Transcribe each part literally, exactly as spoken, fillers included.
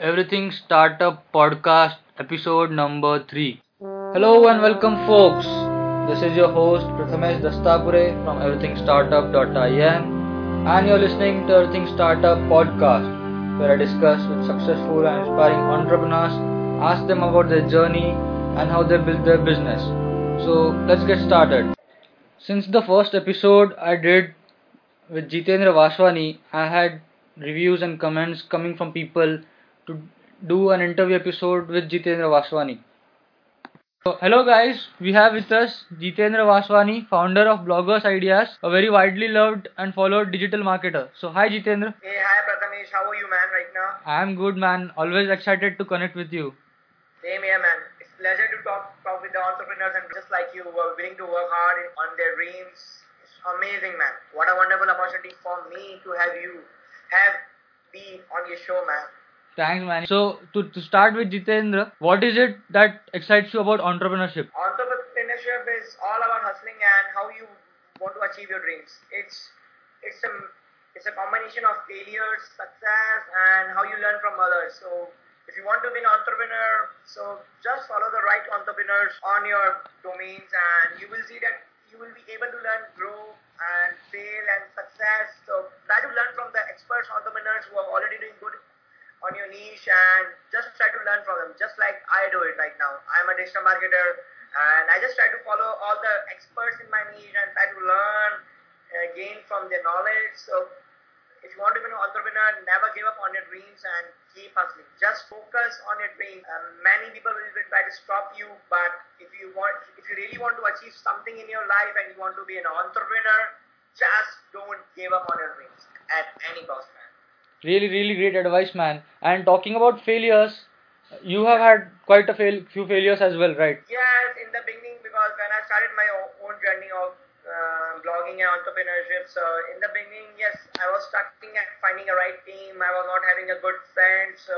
Everything Startup Podcast episode number three. Hello and welcome folks. This is your host Prathamesh Dastapure from Everything Startup dot I N and you're listening to Everything Startup Podcast, where I discuss with successful and inspiring entrepreneurs, ask them about their journey and how they build their business. So let's get started. Since the first episode I did with Jitendra Vaswani, I had reviews and comments coming from people to do an interview episode with Jitendra Vaswani. So, hello guys, we have with us Jitendra Vaswani, founder of Bloggers Ideas, a very widely loved and followed digital marketer. So, hi Jitendra. Hey, hi Prathamesh, how are you man right now? I am good man, always excited to connect with you. Same here man, it's a pleasure to talk, talk with the entrepreneurs and just like you who are willing to work hard on their dreams. It's amazing man, what a wonderful opportunity for me to have you, have be on your show man. Thanks man. So to, to start with Jitendra, what is it that excites you about entrepreneurship? Entrepreneurship is all about hustling and how you want to achieve your dreams. It's it's a, it's a combination of failures, success and how you learn from others. So if you want to be an entrepreneur, so just follow the right entrepreneurs on your domains and you will see that you will be able to learn, grow and fail and success. So try to learn from the experts entrepreneurs who are already doing good on your niche and just try to learn from them, just like I do it right now. I'm a digital marketer and I just try to follow all the experts in my niche and try to learn, uh, gain from their knowledge. So if you want to be an entrepreneur, never give up on your dreams and keep hustling. Just focus on your dreams. Uh, many people will try to stop you, but if you want, if you really want to achieve something in your life and you want to be an entrepreneur, just don't give up on your dreams at any cost, man. Really, really great advice, man. And talking about failures, you have had quite a fail, few failures as well, right? Yes, in the beginning, because when I started my own journey of uh, blogging and entrepreneurship, so in the beginning, yes, I was struggling at finding a right team. I was not having a good friend. So,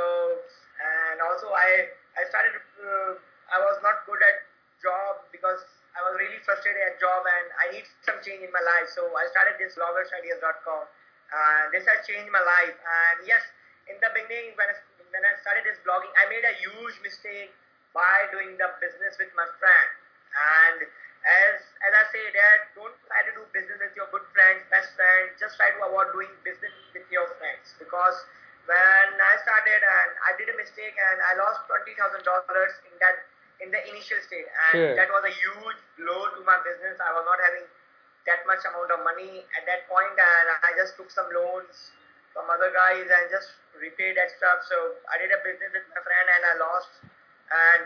and also I, I started, uh, I was not good at job because I was really frustrated at job and I need some change in my life. So I started this bloggers ideas dot com. Uh, this has changed my life, and yes, in the beginning when I, when I started this blogging, I made a huge mistake by doing the business with my friend. And as as I say that, don't try to do business with your good friends, best friends. Just try to avoid doing business with your friends, because when I started and I did a mistake and I lost twenty thousand dollars in that in the initial state, and sure. That was a huge blow to my business. I was not having that much amount of money at that point, and I just took some loans from other guys and just repaid that stuff. So I did a business with my friend and I lost, and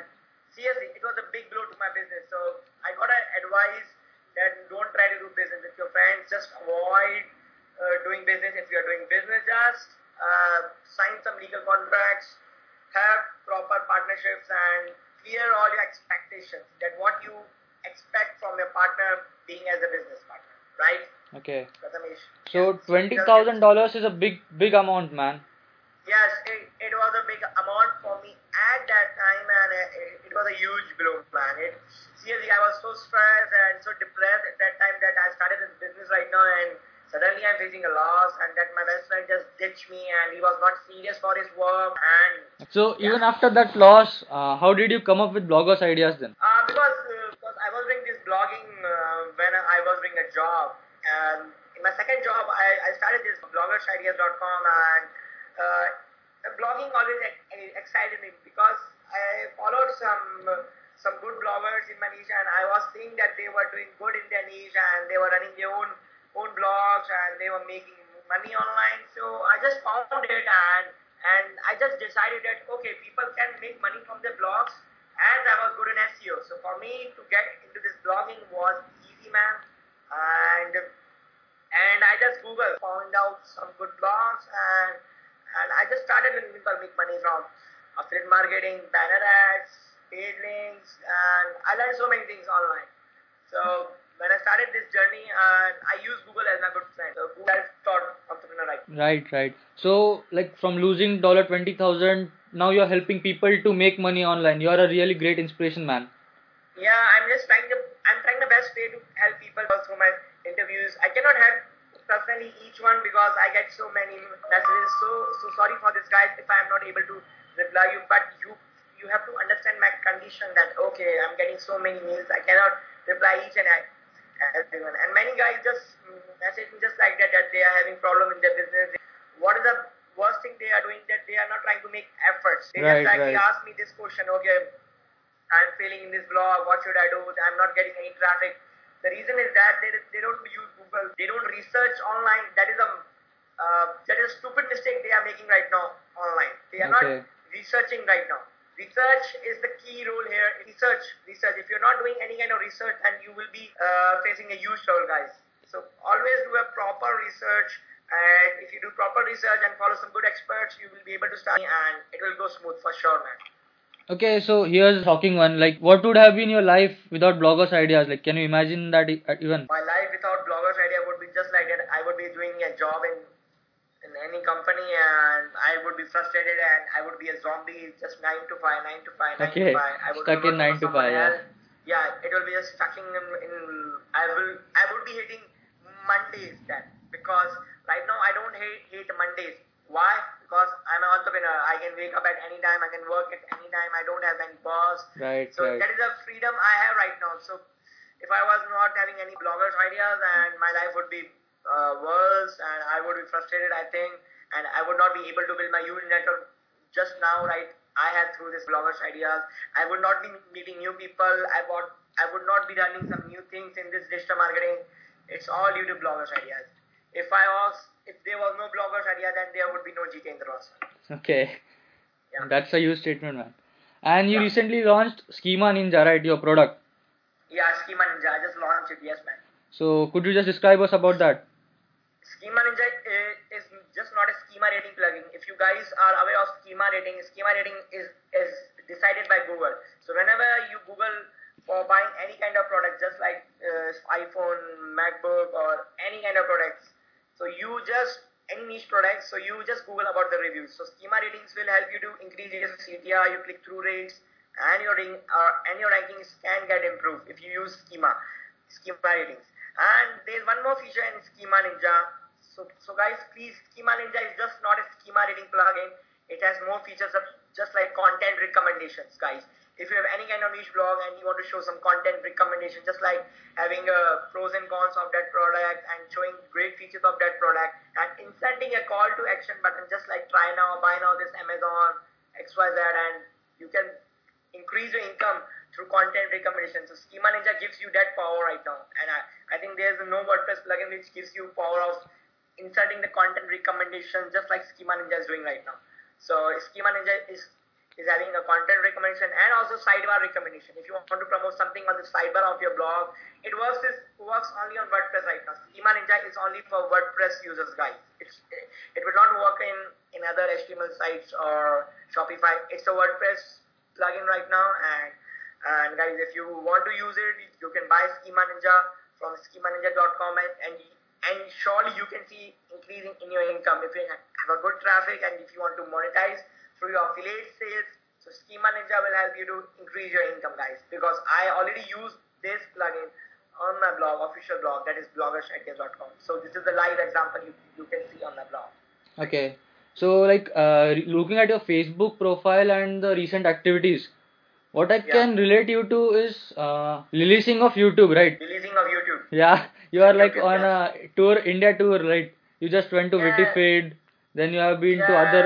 seriously it was a big blow to my business. So I got an advice that don't try to do business with your friends, just avoid uh, doing business. If you are doing business, just uh, sign some legal contracts, have proper partnerships and clear all your expectations that what you expect from your partner being as a business partner, right? Okay. So twenty thousand dollars is a big, big amount, man. Yes, it, it was a big amount for me at that time, and it, it was a huge blow, man. It, seriously, I was so stressed and so depressed at that time that I started this business right now, and suddenly I'm facing a loss, and that my best friend just ditched me, and he was not serious for his work. And so yeah. Even after that loss, uh, how did you come up with Bloggers Ideas then? Uh, because blogging uh, when I was doing a job, and in my second job I, I started this bloggers ideas dot com, and uh, blogging always excited me because I followed some some good bloggers in my niche, and I was seeing that they were doing good in their niche and they were running their own own blogs and they were making money online. So I just found it, and and I just decided that okay, people can make money from their blogs. And I was good in S E O, so for me to get into this blogging was easy, man. And and I just Googled, found out some good blogs, and and I just started when people make money from affiliate marketing, banner ads, paid links, and I learned so many things online. So when I started this journey, and uh, I used Google as my good friend. So Google taught entrepreneur right. Right, right. So like from losing dollar twenty thousand, now you're helping people to make money online. You're a really great inspiration, man. Yeah, I'm just trying to. I'm trying the best way to help people through my interviews. I cannot help personally each one because I get so many messages. So so sorry for this, guys, if I'm not able to reply you, but you you have to understand my condition that, okay, I'm getting so many mails, I cannot reply each and everyone. And many guys just message me just like that, that they are having problem in their business. What is the worst thing they are doing? That they are not trying to make efforts. They right, just like right. ask me this question, okay, I'm failing in this blog, what should I do? I'm not getting any traffic. The reason is that they, they don't use Google, they don't research online. That is a uh, that is a stupid mistake they are making right now online. They are okay. not researching right now. Research is the key role here. Research, research. If you're not doing any kind of research, then you will be uh, facing a huge trouble, guys. So always do a proper research. And if you do proper research and follow some good experts, you will be able to start and it will go smooth for sure, man. Okay, so here's a shocking one. Like, what would have been your life without Bloggers Ideas? Like, can you imagine that even? My life without Bloggers Ideas would be just like that. I would be doing a job in in any company and I would be frustrated and I would be a zombie, just nine to five, nine to five, okay. nine to five. I would stuck in nine to five, yeah. Yeah, it will be just stuck in, in... I will. I would be hating Mondays then, because right now I don't hate, hate Mondays. Why? Because I'm an entrepreneur. I can wake up at any time. I can work at any time. I don't have any boss. Right. So right. that is a freedom I have right now. So if I was not having any Bloggers Ideas, and my life would be uh, worse, and I would be frustrated, I think, and I would not be able to build my huge network just now, right? I had through this Bloggers Ideas. I would not be meeting new people. I bought. I would not be learning some new things in this digital marketing. It's all due to Bloggers Ideas. If I was If there was no Bloggers Idea, then there would be no Jitendra Vaswani. Okay. Yeah. That's a huge statement, man. And you yeah. recently launched Schema Ninja, right? Your product. Yeah, Schema Ninja. I just launched it. Yes, man. So, could you just describe us about that? Schema Ninja is just not a schema rating plugin. If you guys are aware of schema rating, schema rating is, is decided by Google. So, whenever you Google for buying any kind of product, just like uh, iPhone, MacBook or any kind of products, so you just, any niche products, so you just Google about the reviews. So schema ratings will help you to increase your C T R, your click-through rates, and your ring, uh, and your rankings can get improved if you use schema, schema ratings. And there's one more feature in Schema Ninja. So, so guys, please, Schema Ninja is just not a schema rating plugin. It has more features of just like content recommendations, guys. If you have any kind of niche blog and you want to show some content recommendation, just like having a pros and cons of that product and showing great features of that product and inserting a call to action button, just like try now, buy now this Amazon, X Y Z, and you can increase your income through content recommendation. So Schema Ninja gives you that power right now. And I, I think there's no WordPress plugin which gives you power of inserting the content recommendation, just like Schema Ninja is doing right now. So Schema Ninja is... is having a content recommendation and also sidebar recommendation. If you want to promote something on the sidebar of your blog, it works is, works only on WordPress right now. Schema Ninja is only for WordPress users, guys. It's, it will not work in, in other H T M L sites or Shopify. It's a WordPress plugin right now. And, and guys, if you want to use it, you can buy Schema Ninja from schema ninja dot com and, and and surely you can see increasing in your income if you have a good traffic and if you want to monetize through your affiliate sales. So Schema Ninja will help you to increase your income, guys, because I already use this plugin on my blog, official blog, that is blogger dot shacky dot com. So this is the live example you, you can see on my blog. Okay, so like uh, looking at your Facebook profile and the recent activities, what I yeah. can relate you to is uh, releasing of YouTube, right? Releasing of YouTube. Yeah, you are like YouTube, on yeah. a tour, India tour, right? You just went to yeah. Vtp, then you have been yes. to other...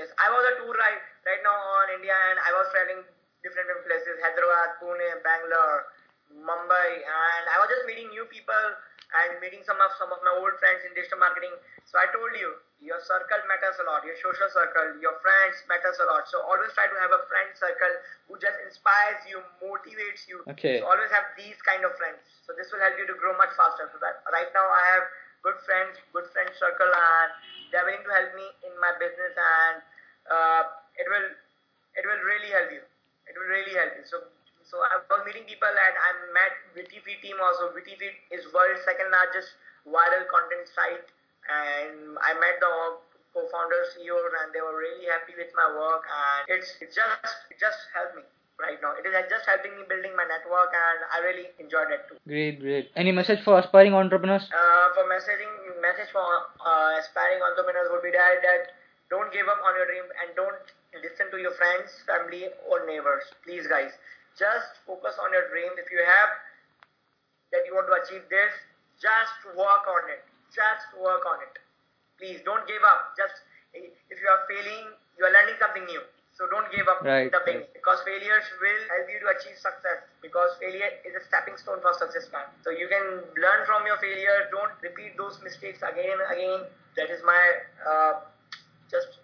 Yes, I was a tour right, right now on India and I was traveling different places, Hyderabad, Pune, Bangalore, Mumbai, and I was just meeting new people and meeting some of some of my old friends in digital marketing. So I told you, your circle matters a lot, your social circle, your friends matters a lot. So always try to have a friend circle who just inspires you, motivates you. Okay. So always have these kind of friends. So this will help you to grow much faster. So that right now I have good friends, good friend circle, and they're willing to help me in my business, and Uh, it will, it will really help you. It will really help you. So, so I was meeting people, and I met Vtp team also. Vtp is world's second largest viral content site, and I met the co-founder C E O, and they were really happy with my work. And it's it just, it just helped me right now. It is just helping me building my network, and I really enjoyed it too. Great, great. Any message for aspiring entrepreneurs? Uh, for messaging, message for uh, aspiring entrepreneurs would be that that. Don't give up on your dream, and don't listen to your friends, family, or neighbors. Please, guys, just focus on your dream. If you have that you want to achieve this, just work on it. Just work on it. Please don't give up. Just if you are failing, you are learning something new. So don't give up right. the thing, because failures will help you to achieve success, because failure is a stepping stone for success, man. So you can learn from your failure. Don't repeat those mistakes again and again. That is my uh, just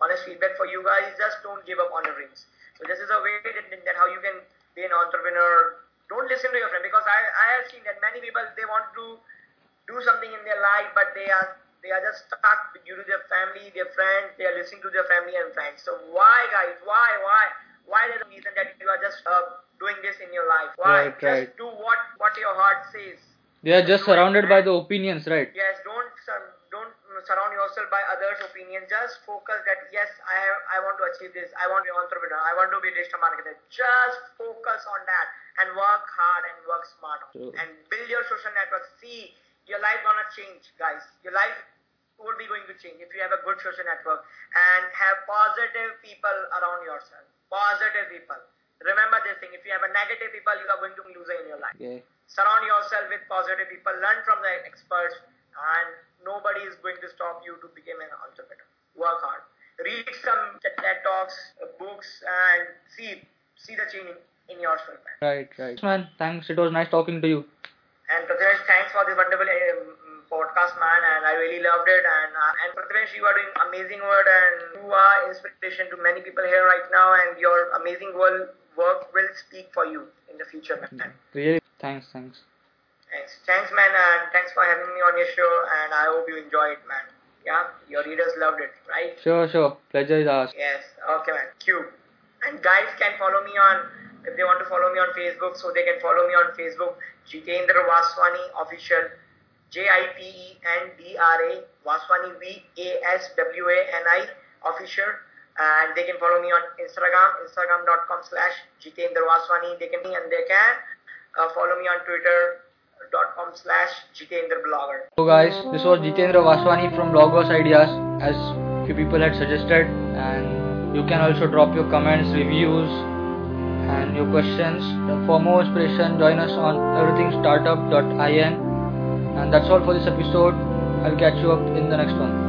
honest feedback for you guys. Just don't give up on your dreams. So this is a way that, that how you can be an entrepreneur. Don't listen to your friend, because I, I have seen that many people, they want to do something in their life, but they are They are just stuck due to their family, their friends. They are listening to their family and friends. So why, guys? Why, why? Why is the reason that you are just uh, doing this in your life? Why? Right, just right. do what, what your heart says. They are just do surrounded by the opinions, right? Yes, don't don't surround yourself by others' opinions. Just focus that, yes, I have, I want to achieve this. I want to be an entrepreneur. I want to be a digital marketer. Just focus on that and work hard and work smart. True. And build your social network. See, your life gonna change, guys. Your life would be going to change if you have a good social network and have positive people around yourself. Positive people. Remember this thing. If you have a negative people, you are going to be a loser in your life. Okay. Surround yourself with positive people. Learn from the experts, and nobody is going to stop you to become an entrepreneur. Work hard. Read some TED Talks, books, and see see the change in, in yourself. Man. Right, right. Man, thanks. It was nice talking to you. And Prathamesh, thanks for the wonderful Uh, podcast, man, and I really loved it, and uh, and Prathamesh, you are doing amazing work, and you are inspiration to many people here right now, and your amazing work will speak for you in the future, man. Really? Thanks, thanks. Thanks, thanks, man, and thanks for having me on your show, and I hope you enjoy it, man. Yeah, your readers loved it, right? Sure, sure. Pleasure is ours. Yes, okay, man. Q. And guys can follow me on, if they want to follow me on Facebook, so they can follow me on Facebook, Jitendra Vaswani Official. J I T E N D R A Vaswani V A S W A N I Official, and they can follow me on Instagram instagram dot com slash Jitendra Vaswani. They can and they can uh, follow me on twitter dot com slash Jitendra blogger. So guys, this was Jitendra Vaswani from Bloggers Ideas, as few people had suggested, and you can also drop your comments, reviews and your questions. For more inspiration, join us on everything startup dot I N. And that's all for this episode. I'll catch you up in the next one.